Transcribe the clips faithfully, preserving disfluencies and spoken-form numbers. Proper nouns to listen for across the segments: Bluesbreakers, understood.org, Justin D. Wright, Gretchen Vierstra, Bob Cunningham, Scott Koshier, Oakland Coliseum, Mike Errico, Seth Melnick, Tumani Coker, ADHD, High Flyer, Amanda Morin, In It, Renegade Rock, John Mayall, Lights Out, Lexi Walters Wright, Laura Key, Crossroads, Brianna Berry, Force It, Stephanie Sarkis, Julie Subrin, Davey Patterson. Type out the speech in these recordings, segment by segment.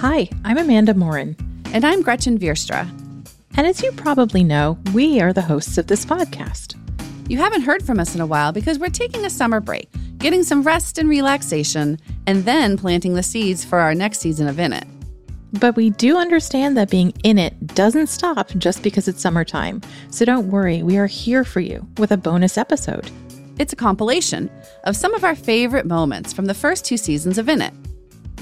Hi, I'm Amanda Morin. And I'm Gretchen Vierstra. And as you probably know, we are the hosts of this podcast. You haven't heard from us in a while because we're taking a summer break, getting some rest and relaxation, and then planting the seeds for our next season of In It. But we do understand that being in it doesn't stop just because it's summertime. So don't worry, we are here for you with a bonus episode. It's a compilation of some of our favorite moments from the first two seasons of In It.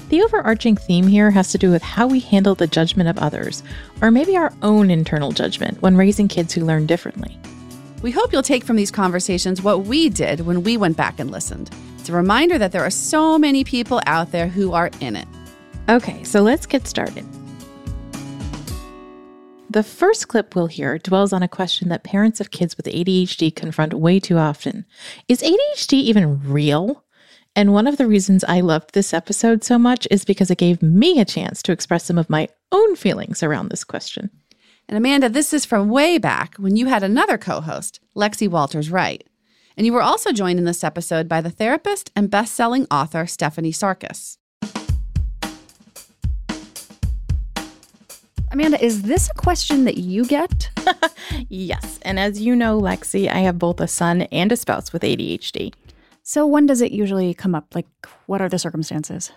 The overarching theme here has to do with how we handle the judgment of others, or maybe our own internal judgment when raising kids who learn differently. We hope you'll take from these conversations what we did when we went back and listened. It's a reminder that there are so many people out there who are in it. Okay, so let's get started. The first clip we'll hear dwells on a question that parents of kids with A D H D confront way too often. Is A D H D even real? And one of the reasons I loved this episode so much is because it gave me a chance to express some of my own feelings around this question. And Amanda, this is from way back when you had another co-host, Lexi Walters Wright. And you were also joined in this episode by the therapist and best-selling author, Stephanie Sarkis. Amanda, is this a question that you get? Yes. And as you know, Lexi, I have both a son and a spouse with A D H D. So when does it usually come up? Like, what are the circumstances?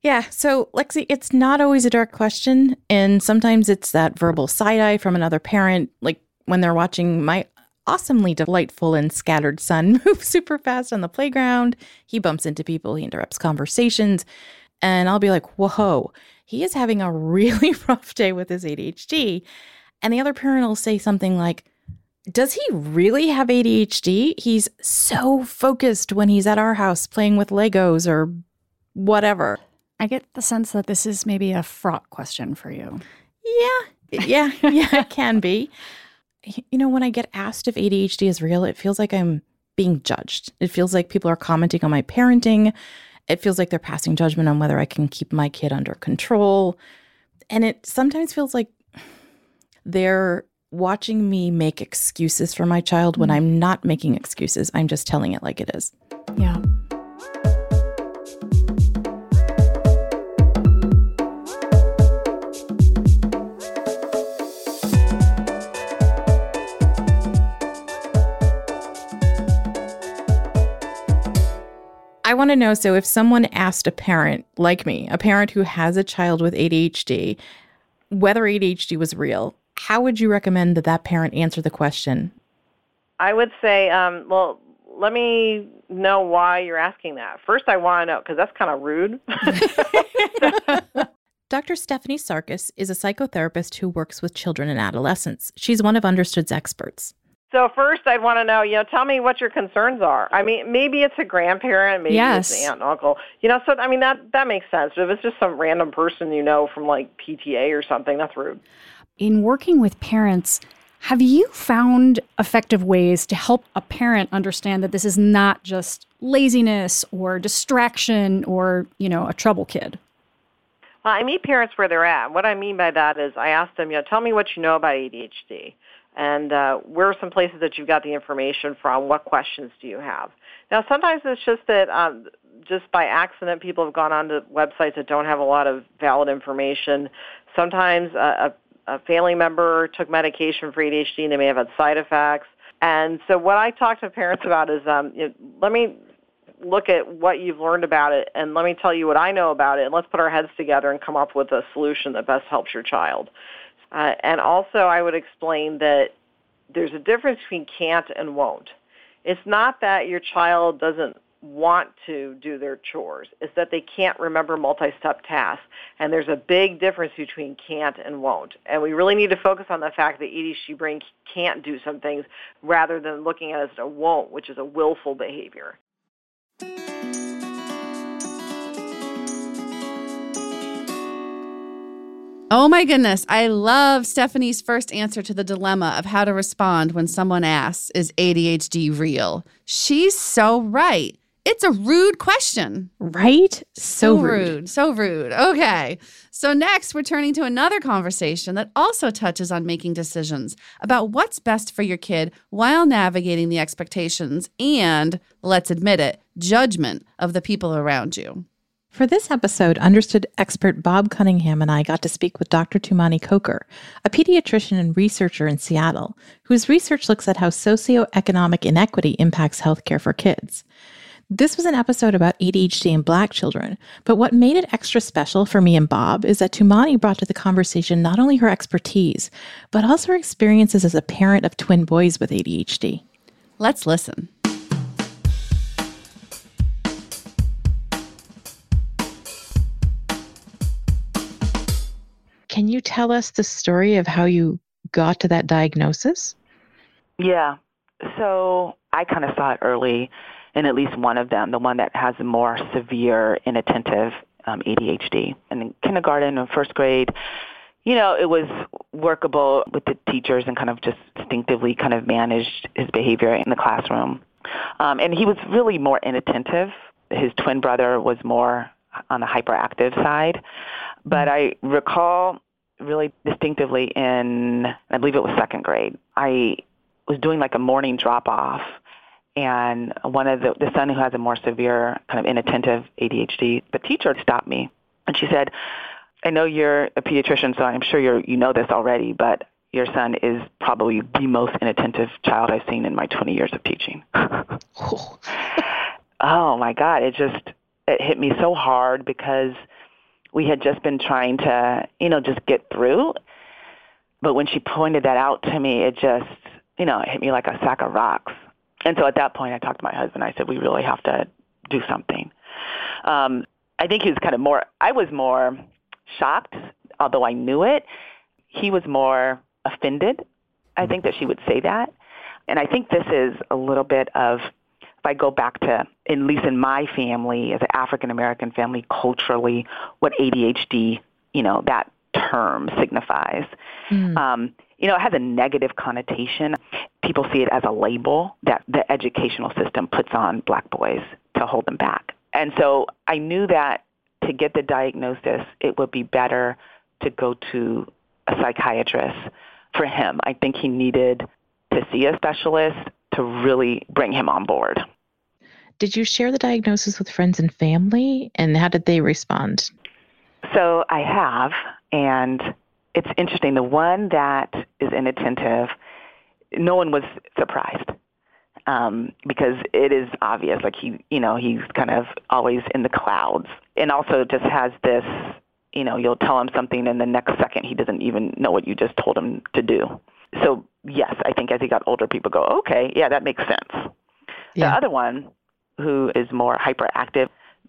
Yeah. So, Lexi, it's not always a direct question. And sometimes it's that verbal side-eye from another parent, like when they're watching my awesomely delightful and scattered son move super fast on the playground. He bumps into people. He interrupts conversations. And I'll be like, whoa, he is having a really rough day with his A D H D. And the other parent will say something like, does he really have A D H D? He's so focused when he's at our house playing with Legos or whatever. I get the sense that this is maybe a fraught question for you. Yeah, yeah, yeah, it can be. You know, when I get asked if A D H D is real, it feels like I'm being judged. It feels like people are commenting on my parenting. It feels like they're passing judgment on whether I can keep my kid under control. And it sometimes feels like they're watching me make excuses for my child when I'm not making excuses. I'm just telling it like it is. Yeah. I want to know, so if someone asked a parent like me, a parent who has a child with A D H D, whether A D H D was real, how would you recommend that that parent answer the question? I would say, um, well, let me know why you're asking that. First, I want to know, because that's kind of rude. Doctor Stephanie Sarkis is a psychotherapist who works with children and adolescents. She's one of Understood's experts. So first, I'd want to know, you know, tell me what your concerns are. I mean, maybe it's a grandparent, maybe yes. it's an aunt and uncle. You know, so, I mean, that, that makes sense. But if it's just some random person you know from, like, P T A or something, that's rude. In working with parents, have you found effective ways to help a parent understand that this is not just laziness or distraction or, you know, a trouble kid? Well, I meet parents where they're at. What I mean by that is I ask them, you know, tell me what you know about A D H D. And uh, where are some places that you've got the information from? What questions do you have? Now, sometimes it's just that um, just by accident, people have gone on to websites that don't have a lot of valid information. Sometimes a, a, a family member took medication for A D H D and they may have had side effects. And so what I talk to parents about is, um, you know, let me look at what you've learned about it and let me tell you what I know about it. And let's put our heads together and come up with a solution that best helps your child. Uh, and also, I would explain that there's a difference between can't and won't. It's not that your child doesn't want to do their chores. It's that they can't remember multi-step tasks. And there's a big difference between can't and won't. And we really need to focus on the fact that A D H D brain can't do some things rather than looking at it as a won't, which is a willful behavior. Oh my goodness, I love Stephanie's first answer to the dilemma of how to respond when someone asks, is A D H D real? She's so right. It's a rude question. Right? So, so rude. rude. So rude. Okay. So next, we're turning to another conversation that also touches on making decisions about what's best for your kid while navigating the expectations and, let's admit it, judgment of the people around you. For this episode, Understood expert Bob Cunningham and I got to speak with Doctor Tumani Coker, a pediatrician and researcher in Seattle, whose research looks at how socioeconomic inequity impacts healthcare for kids. This was an episode about A D H D in Black children, but what made it extra special for me and Bob is that Tumani brought to the conversation not only her expertise, but also her experiences as a parent of twin boys with A D H D. Let's listen. Can you tell us the story of how you got to that diagnosis? Yeah. So I kind of saw it early in at least one of them, the one that has a more severe inattentive um, A D H D. And in kindergarten and first grade, you know, it was workable with the teachers and kind of just instinctively kind of managed his behavior in the classroom. Um, and he was really more inattentive. His twin brother was more on the hyperactive side. But I recall really distinctively in, I believe it was second grade, I was doing like a morning drop-off, and one of the, the son who has a more severe kind of inattentive A D H D, the teacher stopped me, and she said, I know you're a pediatrician, so I'm sure you're, you know this already, but your son is probably the most inattentive child I've seen in my twenty years of teaching. Oh, my God. It just, it hit me so hard because we had just been trying to, you know, just get through. But when she pointed that out to me, it just, you know, it hit me like a sack of rocks. And so at that point, I talked to my husband. I said, we really have to do something. Um, I think he was kind of more, I was more shocked, although I knew it. He was more offended, I think, that she would say that. And I think this is a little bit of, if I go back to, at least in my family, as an African-American family, culturally, what A D H D, you know, that term signifies. Mm. Um, you know, it has a negative connotation. People see it as a label that the educational system puts on Black boys to hold them back. And so I knew that to get the diagnosis, it would be better to go to a psychiatrist for him. I think he needed to see a specialist to really bring him on board. Did you share the diagnosis with friends and family, and how did they respond? So I have, and it's interesting. The one that is inattentive, no one was surprised um, because it is obvious. Like he, you know, he's kind of always in the clouds, and also just has this, you know, you'll tell him something, and the next second he doesn't even know what you just told him to do. So yes, I think as he got older, people go, okay, yeah, that makes sense. Yeah. The other one, who is more hyperactive,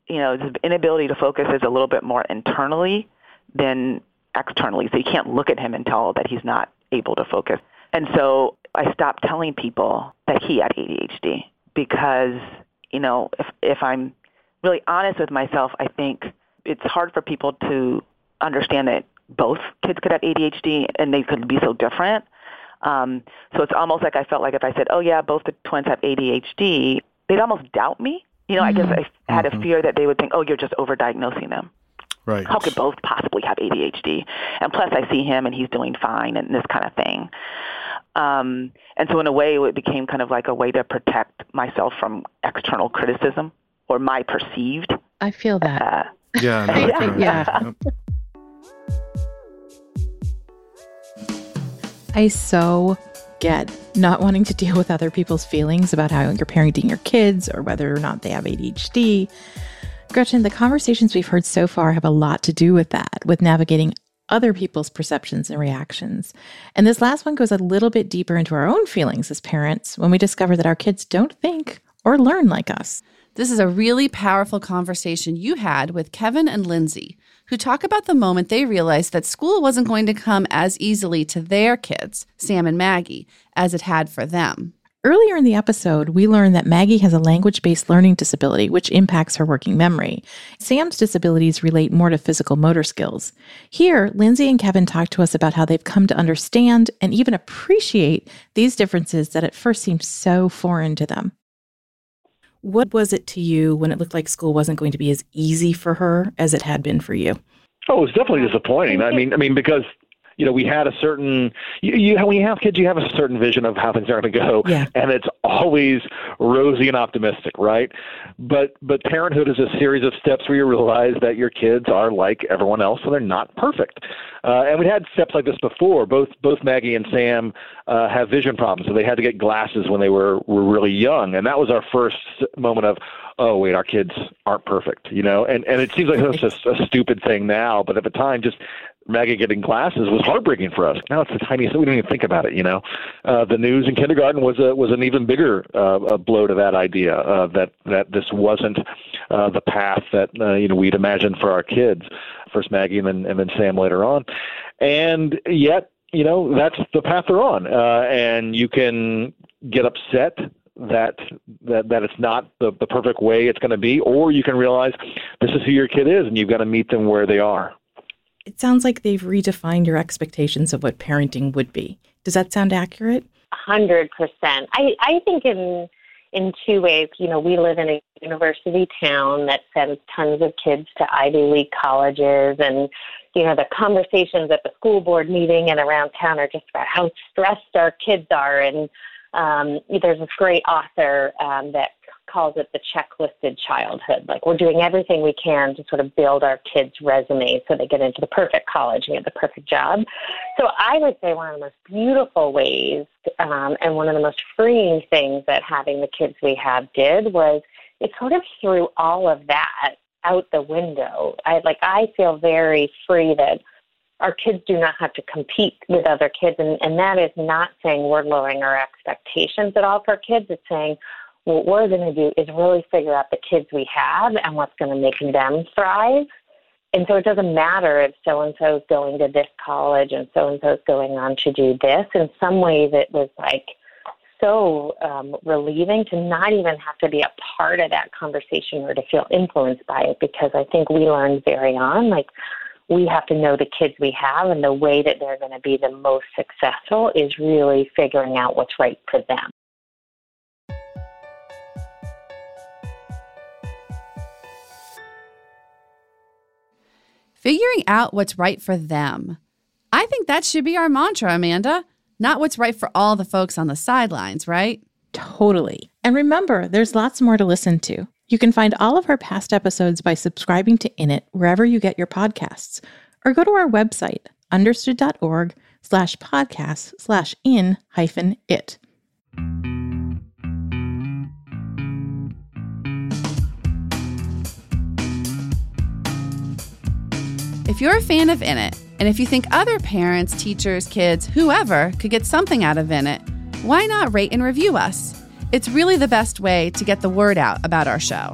you know, his inability to focus is a little bit more internally than externally. So you can't look at him and tell that he's not able to focus. And so I stopped telling people that he had A D H D because, you know, if if I'm really honest with myself, I think it's hard for people to understand that both kids could have A D H D and they could be so different. Um, so it's almost like I felt like if I said, oh, yeah, both the twins have A D H D, they'd almost doubt me. You know, mm-hmm. I guess I had mm-hmm. a fear that they would think, oh, you're just overdiagnosing them. Right. How could both possibly have A D H D? And plus I see him and he's doing fine and this kind of thing. Um, and so in a way, it became kind of like a way to protect myself from external criticism or my perceived. I feel that. Uh, yeah. No, yeah. Feel yeah. yeah. I so get not wanting to deal with other people's feelings about how you're parenting your kids or whether or not they have A D H D. Gretchen, the conversations we've heard so far have a lot to do with that, with navigating other people's perceptions and reactions. And this last one goes a little bit deeper into our own feelings as parents when we discover that our kids don't think or learn like us. This is a really powerful conversation you had with Kevin and Lindsay, who talk about the moment they realized that school wasn't going to come as easily to their kids, Sam and Maggie, as it had for them. Earlier in the episode, we learned that Maggie has a language-based learning disability, which impacts her working memory. Sam's disabilities relate more to physical motor skills. Here, Lindsay and Kevin talk to us about how they've come to understand and even appreciate these differences that at first seemed so foreign to them. What was it to you when it looked like school wasn't going to be as easy for her as it had been for you? Oh, it was definitely disappointing. I mean, I mean, because you know, we had a certain, you, you, when you have kids, you have a certain vision of how things are going to go. Yeah. And it's always rosy and optimistic, right? But, but parenthood is a series of steps where you realize that your kids are like everyone else, so they're not perfect. Uh, and we had steps like this before. Both, both Maggie and Sam uh, have vision problems, so they had to get glasses when they were, were really young. And that was our first moment of, oh, wait, our kids aren't perfect, you know? And, and it seems like that's a, a stupid thing now, but at the time, just Maggie getting glasses was heartbreaking for us. Now it's the tiniest, so we don't even think about it, you know? Uh, the news in kindergarten was a, was an even bigger uh, a blow to that idea, uh, that, that this wasn't uh, the path that, uh, you know, we'd imagined for our kids, first Maggie and then, and then Sam later on. And yet, you know, that's the path they're on. Uh, and you can get upset that that that it's not the, the perfect way it's going to be, or you can realize this is who your kid is and you've got to meet them where they are. It sounds like they've redefined your expectations of what parenting would be. Does that sound accurate? A hundred percent. I I think in in two ways. You know, we live in a university town that sends tons of kids to Ivy League colleges, and you know, the conversations at the school board meeting and around town are just about how stressed our kids are. And Um, there's this great author um, that calls it the checklisted childhood. Like, we're doing everything we can to sort of build our kids' resumes so they get into the perfect college and get the perfect job. So I would say one of the most beautiful ways um, and one of the most freeing things that having the kids we have did was it sort of threw all of that out the window. I, like, I feel very free that our kids do not have to compete with other kids, and, and that is not saying we're lowering our expectations at all for kids. It's saying what we're going to do is really figure out the kids we have and what's going to make them thrive. And so it doesn't matter if so-and-so is going to this college and so-and-so is going on to do this. In some ways, it was like so um, relieving to not even have to be a part of that conversation or to feel influenced by it, because I think we learned very on, like, we have to know the kids we have, and the way that they're going to be the most successful is really figuring out what's right for them. Figuring out what's right for them. I think that should be our mantra, Amanda, not what's right for all the folks on the sidelines, right? Totally. And remember, there's lots more to listen to. You can find all of our past episodes by subscribing to In It wherever you get your podcasts, or go to our website, understood.org slash podcast slash in hyphen it. If you're a fan of In It, and if you think other parents, teachers, kids, whoever could get something out of In It, why not rate and review us? It's really the best way to get the word out about our show.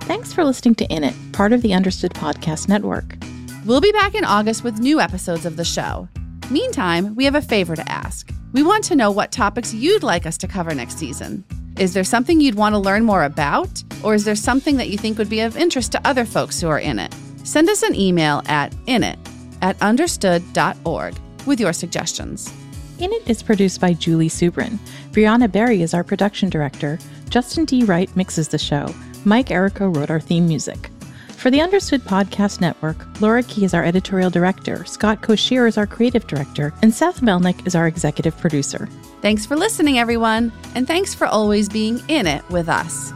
Thanks for listening to In It, part of the Understood Podcast Network. We'll be back in August with new episodes of the show. Meantime, we have a favor to ask. We want to know what topics you'd like us to cover next season. Is there something you'd want to learn more about? Or is there something that you think would be of interest to other folks who are in it? Send us an email at init at understood dot org with your suggestions. In It is produced by Julie Subrin. Brianna Berry is our production director. Justin D. Wright mixes the show. Mike Errico wrote our theme music. For the Understood Podcast Network, Laura Key is our editorial director, Scott Koshier is our creative director, and Seth Melnick is our executive producer. Thanks for listening, everyone, and thanks for always being in it with us.